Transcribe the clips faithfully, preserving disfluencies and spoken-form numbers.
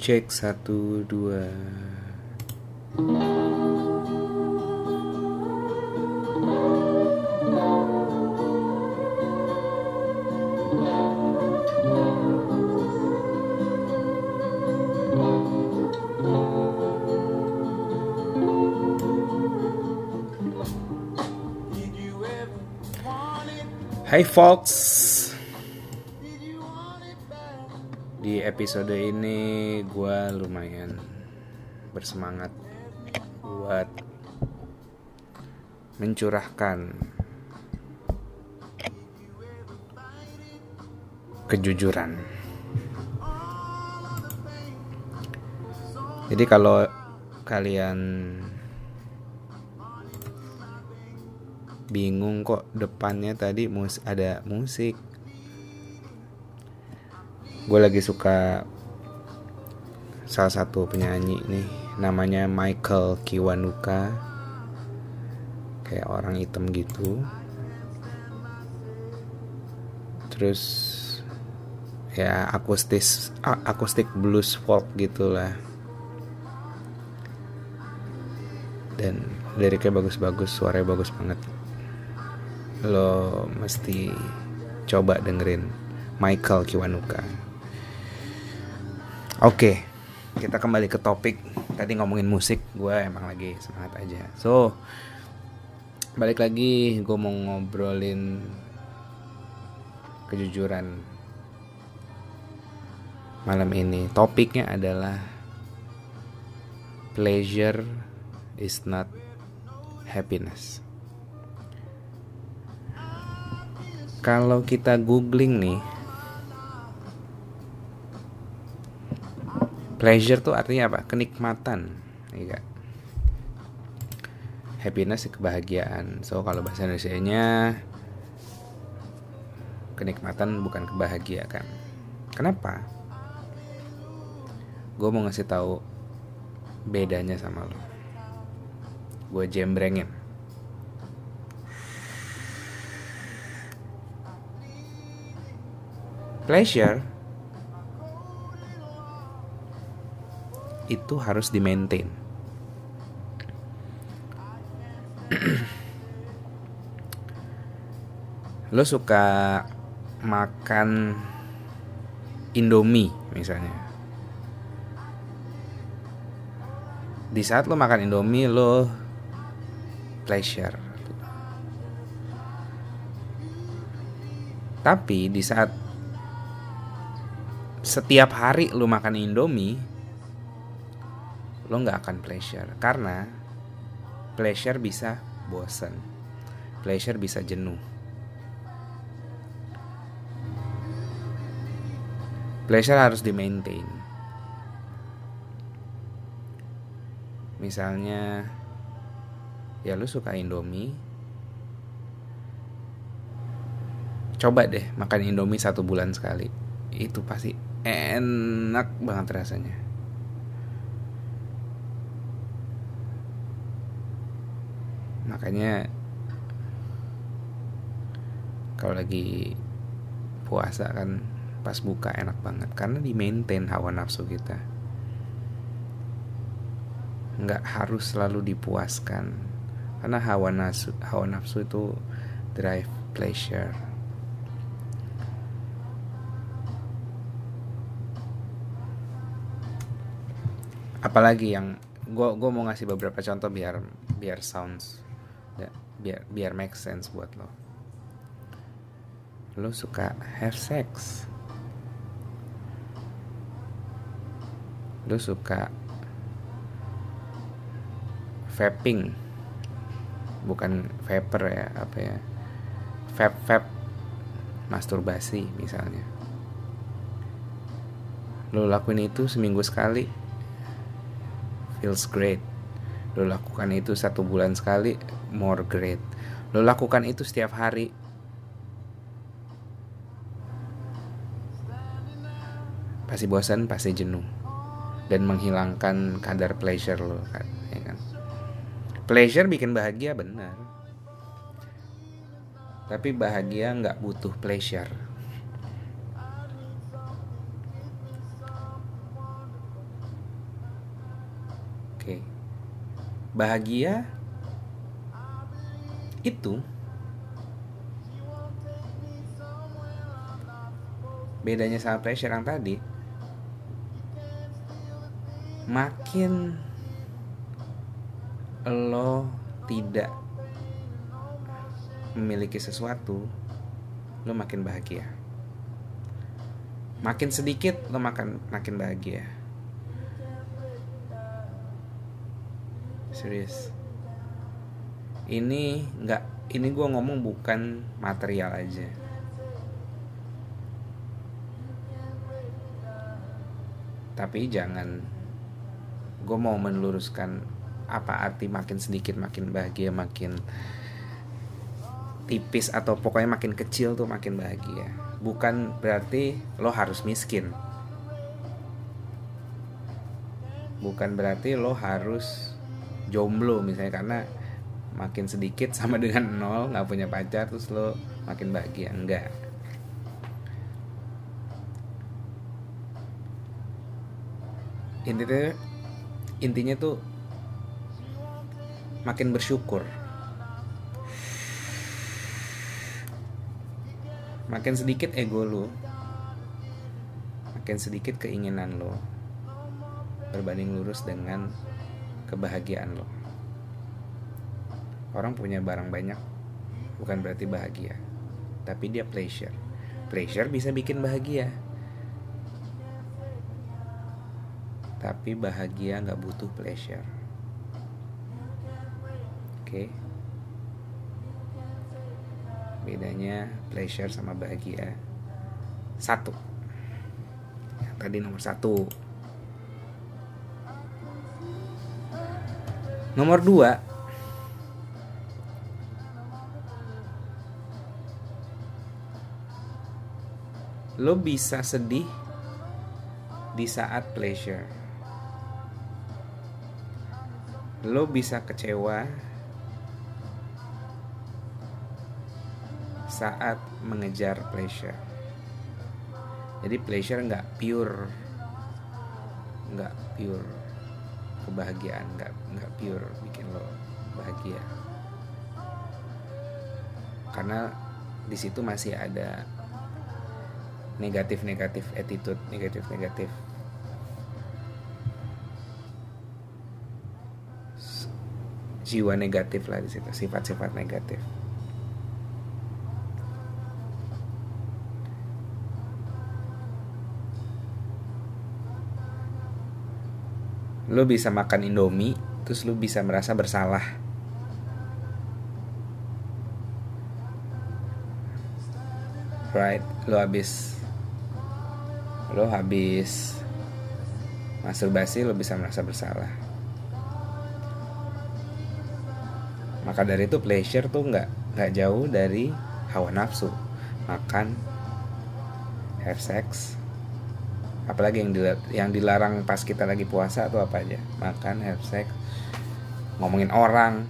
Cek satu dua. Hai folks. Di episode ini gue lumayan bersemangat buat mencurahkan kejujuran. Jadi kalau kalian bingung kok depannya tadi mus- ada musik, gue lagi suka salah satu penyanyi nih, namanya Michael Kiwanuka, kayak orang hitam gitu. Terus ya akustis, akustik blues folk gitulah. Dan liriknya bagus-bagus, suaranya bagus banget. Lo mesti coba dengerin Michael Kiwanuka. Oke, okay, kita kembali ke topik. Tadi ngomongin musik, gue emang lagi semangat aja. So, balik lagi gue mau ngobrolin kejujuran malam ini. Topiknya adalah pleasure is not happiness. Kalau kita googling nih, pleasure tuh artinya apa? Kenikmatan, ya gak? Happiness kebahagiaan. So kalau bahasa Indonesianya kenikmatan bukan kebahagiaan. Kenapa? Gue mau ngasih tahu bedanya sama lo. Gue jembrengin. Pleasure itu harus di-maintain. Lo suka makan Indomie misalnya. Di saat lo makan Indomie, lo pleasure. Tapi di saat setiap hari lo makan Indomie, lo gak akan pleasure. Karena pleasure bisa bosan, pleasure bisa jenuh, pleasure harus di-maintain. Misalnya ya lo suka Indomie, coba deh makan Indomie satu bulan sekali, itu pasti enak banget rasanya. Makanya kalau lagi puasa kan pas buka enak banget, karena di-maintain hawa nafsu kita. Nggak harus selalu dipuaskan, karena hawa nafsu, hawa nafsu itu drive pleasure. Apalagi yang gua gua mau ngasih beberapa contoh biar biar sounds biar biar make sense buat lo. Lo suka have sex, lo suka vaping, bukan vapor ya, apa ya, vap vap masturbasi misalnya. Lo lakuin itu seminggu sekali, feels great. Lo lakukan itu satu bulan sekali, more great. Lo lakukan itu setiap hari, pasti bosan, pasti jenuh, dan menghilangkan kadar pleasure lo kan, ya kan? Pleasure bikin bahagia benar, tapi bahagia nggak butuh pleasure. Oke. Bahagia itu bedanya sama pressure yang tadi, makin lo tidak memiliki sesuatu, lo makin bahagia. Makin sedikit lo makan, makin bahagia. Serius. Ini nggak, ini gue ngomong bukan material aja. Tapi jangan, gue mau meluruskan apa arti makin sedikit makin bahagia, makin tipis atau pokoknya makin kecil tuh makin bahagia. Bukan berarti lo harus miskin, bukan berarti lo harus jomblo misalnya karena makin sedikit sama dengan nol, nggak punya pacar terus lo makin bahagia. Enggak. Intinya, intinya tuh makin bersyukur. Makin sedikit ego lo, makin sedikit keinginan lo berbanding lurus dengan kebahagiaan lo. Orang punya barang banyak bukan berarti bahagia, tapi dia pleasure. Pleasure bisa bikin bahagia, tapi bahagia nggak butuh pleasure. Oke, okay. Bedanya pleasure sama bahagia satu. Yang tadi nomor satu, nomor dua lo bisa sedih di saat pleasure. Lo bisa kecewa saat mengejar pleasure. Jadi pleasure nggak pure, nggak pure kebahagiaan, nggak nggak pure bikin lo bahagia. Karena di situ masih ada negatif-negatif attitude, negatif-negatif jiwa negatif lah di situ, sifat-sifat negatif. Lo bisa makan Indomie, terus lo bisa merasa bersalah. Right, lo habis, lo habis masturbasi, lo bisa merasa bersalah. Maka dari itu pleasure tuh nggak nggak jauh dari hawa nafsu, makan, have sex, apalagi yang dilarang, yang dilarang pas kita lagi puasa atau apa aja, makan, have sex, ngomongin orang,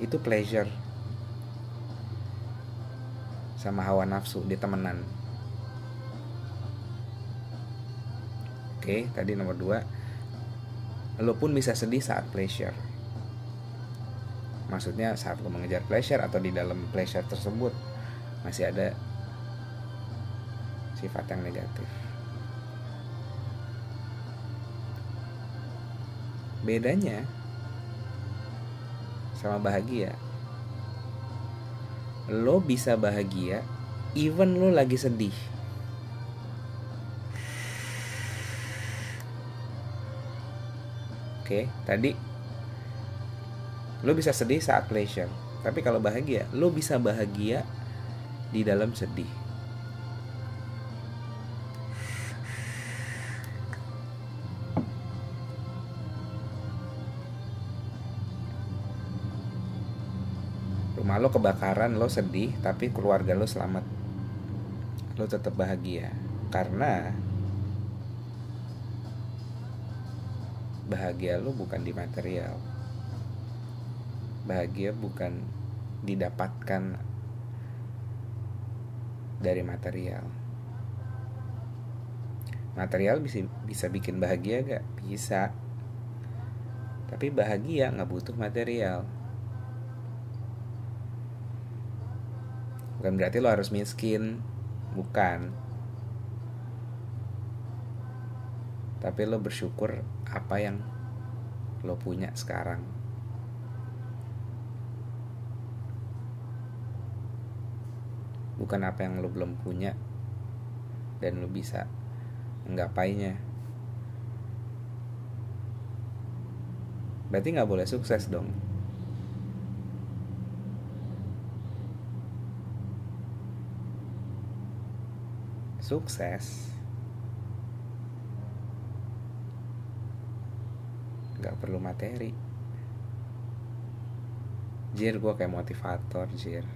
itu pleasure sama hawa nafsu di temenan. Oke, tadi nomor dua, lo pun bisa sedih saat pleasure. Maksudnya saat lo mengejar pleasure atau di dalam pleasure tersebut masih ada sifat yang negatif. Bedanya sama bahagia, lo bisa bahagia even lo lagi sedih. Oke, tadi lo bisa sedih saat pleasure. Tapi kalau bahagia, lo bisa bahagia di dalam sedih. Rumah lo kebakaran, lo sedih, tapi keluarga lo selamat. Lo tetap bahagia. Karena bahagia lo bukan di material. Bahagia bukan didapatkan dari material. Material bisa bisa bikin bahagia gak? Bisa. Tapi bahagia nggak butuh material. Bukan berarti lo harus miskin, bukan. Tapi lo bersyukur apa yang lo punya sekarang. Bukan apa yang lo belum punya dan lo bisa menggapainya. Berarti gak boleh sukses dong. Sukses gak perlu materi. Jir, gue kayak motivator, jir.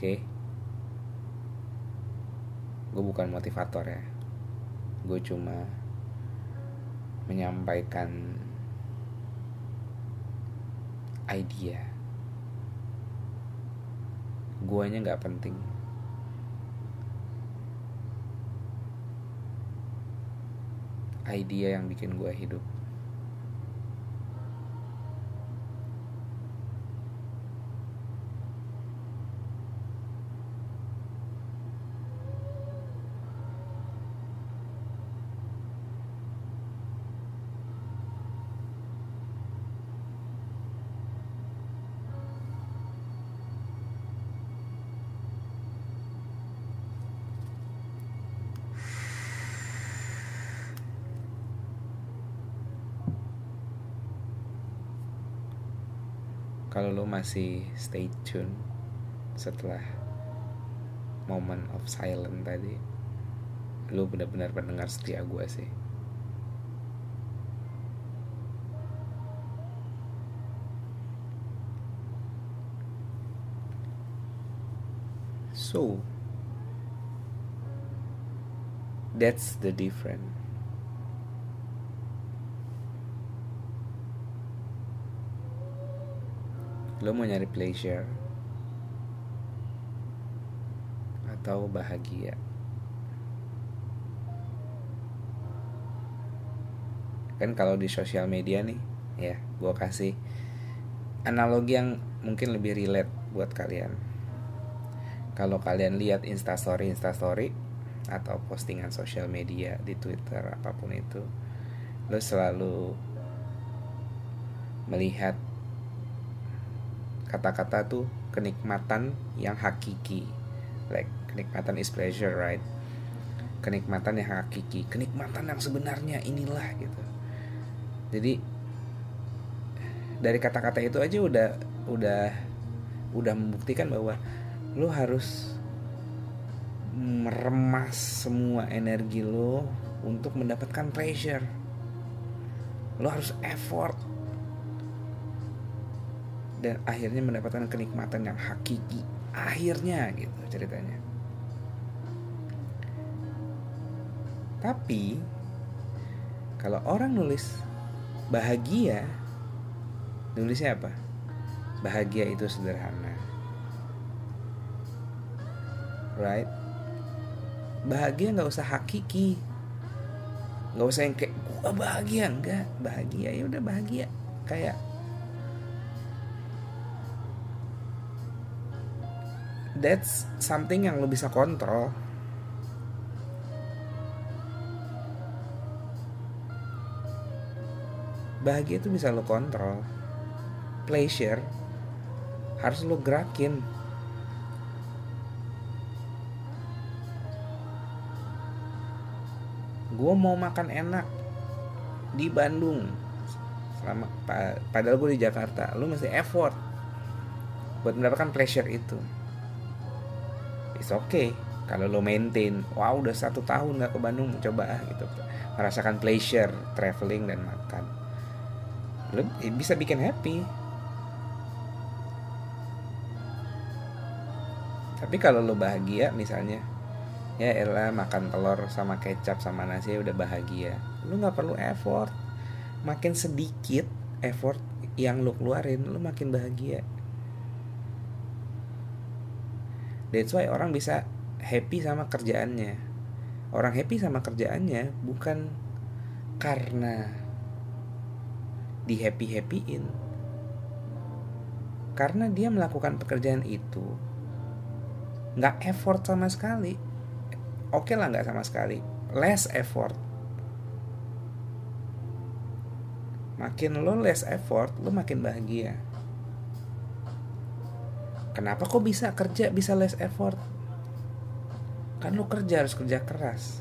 Oke, gue bukan motivator ya. Gue cuma menyampaikan idea. Guanya nggak penting. Idea yang bikin gua hidup. Kalau lo masih stay tune setelah moment of silence tadi, lo benar-benar pendengar setia gue sih. So that's the difference. Lo mau nyari pleasure atau bahagia? Kan kalau di sosial media nih, ya gue kasih analogi yang mungkin lebih relate buat kalian. Kalau kalian lihat instastory instastory atau postingan sosial media di Twitter apapun itu, lo selalu melihat kata-kata tuh kenikmatan yang hakiki. Like kenikmatan is pleasure, right? Kenikmatan yang hakiki, kenikmatan yang sebenarnya inilah gitu. Jadi dari kata-kata itu aja udah udah udah membuktikan bahwa lo harus meremas semua energi lo untuk mendapatkan pleasure. Lo harus effort dan akhirnya mendapatkan kenikmatan yang hakiki, akhirnya gitu ceritanya. Tapi kalau orang nulis bahagia, nulisnya apa? Bahagia itu sederhana, right? Bahagia nggak usah hakiki, nggak usah yang kayak gua bahagia, enggak. Bahagia ya udah bahagia, kayak that's something yang lo bisa kontrol. Bahagia itu bisa lo kontrol. Pleasure harus lo gerakin. Gue mau makan enak di Bandung, selama padahal gue di Jakarta. Lo mesti effort buat mendapatkan pleasure itu. It's okay kalau lo maintain. Wah, wow, udah satu tahun gak ke Bandung, coba ah gitu, merasakan pleasure traveling dan makan. Lo bisa bikin happy. Tapi kalau lo bahagia misalnya, ya elah makan telur sama kecap sama nasi udah bahagia. Lo gak perlu effort. Makin sedikit effort yang lo keluarin, lo makin bahagia. That's why orang bisa happy sama kerjaannya. Orang happy sama kerjaannya bukan karena dihappy-happyin. Karena dia melakukan pekerjaan itu gak effort sama sekali. Oke lah gak sama sekali, less effort. Makin lo less effort, lo makin bahagia. Kenapa kok bisa kerja bisa less effort? Kan lo kerja harus kerja keras.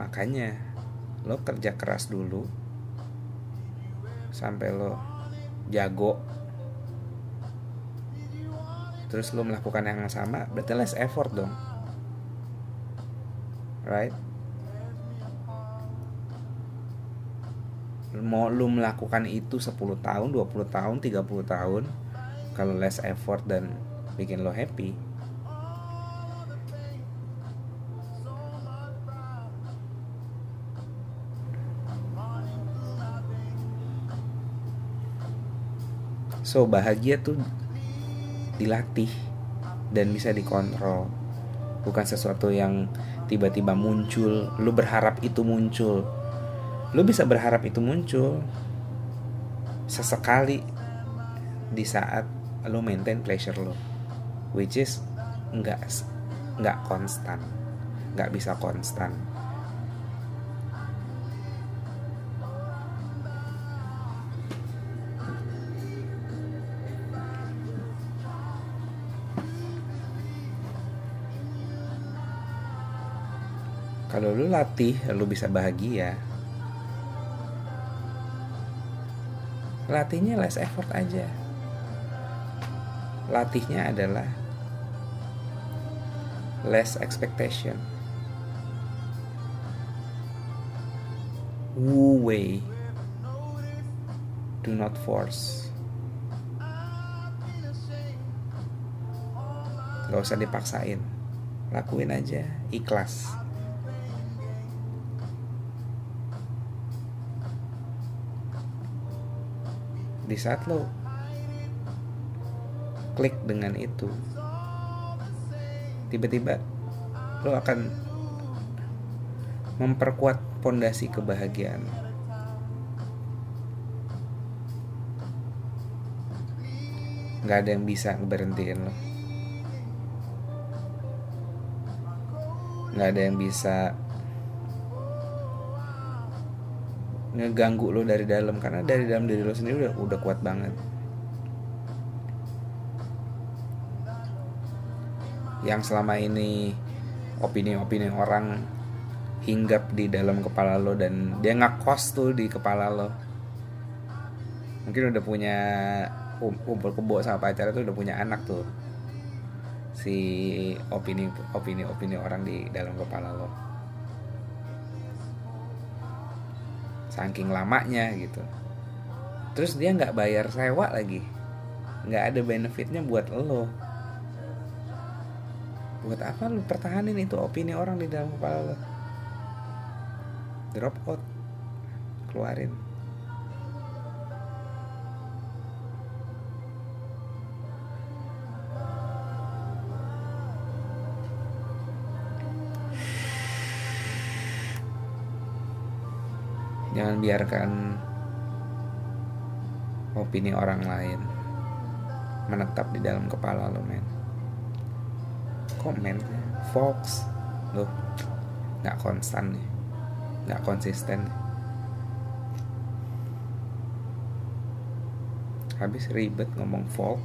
Makanya lo kerja keras dulu sampai lo jago, terus lo melakukan yang sama, berarti less effort dong, right? Mau lo melakukan itu sepuluh tahun, dua puluh tahun, tiga puluh tahun, kalau less effort dan bikin lo happy, so bahagia tuh dilatih dan bisa dikontrol, bukan sesuatu yang tiba-tiba muncul. Lu berharap itu muncul, lu bisa berharap itu muncul sesekali di saat lu maintain pleasure lu, which is nggak nggak konstan, nggak bisa konstan. Kalau lu latih, lu bisa bahagia. Latihnya less effort aja. Latihnya adalah less expectation. Wu Wei. Do not force. Gak usah dipaksain. Lakuin aja, ikhlas. Di saat lo klik dengan itu, tiba-tiba lo akan memperkuat fondasi kebahagiaan. Gak ada yang bisa berhentiin lo, gak ada yang bisa ngeganggu lo dari dalam, karena dari dalam diri lo sendiri udah, udah kuat banget. Yang selama ini opini-opini orang hinggap di dalam kepala lo dan dia ngekos tuh di kepala lo. Mungkin udah punya kumpul kebo sama pacar tuh, udah punya anak tuh. Si opini opini opini orang di dalam kepala lo. Saking lamanya gitu. Terus dia gak bayar sewa lagi. Gak ada benefitnya buat lo. Buat apa lo pertahanin itu opini orang di dalam kepala lo? Drop out. Keluarin. Jangan biarkan opini orang lain menetap di dalam kepala lo, men. Komen, Fox, lo nggak konstan nih, nggak konsisten. Habis ribet ngomong Fox.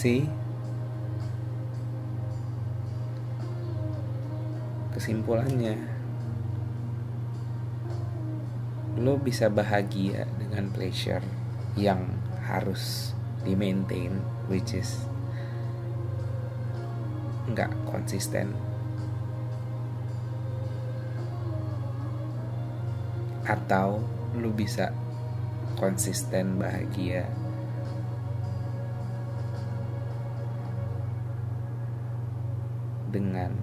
See? Kesimpulannya, lo bisa bahagia dengan pleasure yang harus di maintain, which is nggak konsisten. Atau lu bisa konsisten bahagia dengan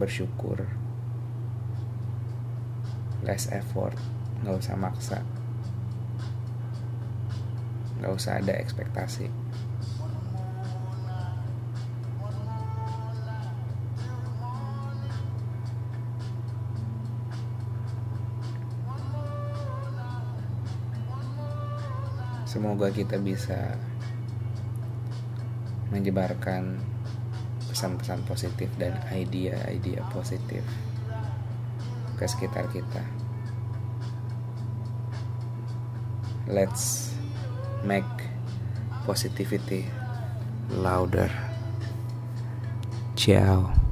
bersyukur, less effort, nggak usah maksa, nggak usah ada ekspektasi. Semoga kita bisa menyebarkan pesan-pesan positif dan idea-idea positif ke sekitar kita. Let's make positivity louder. Ciao.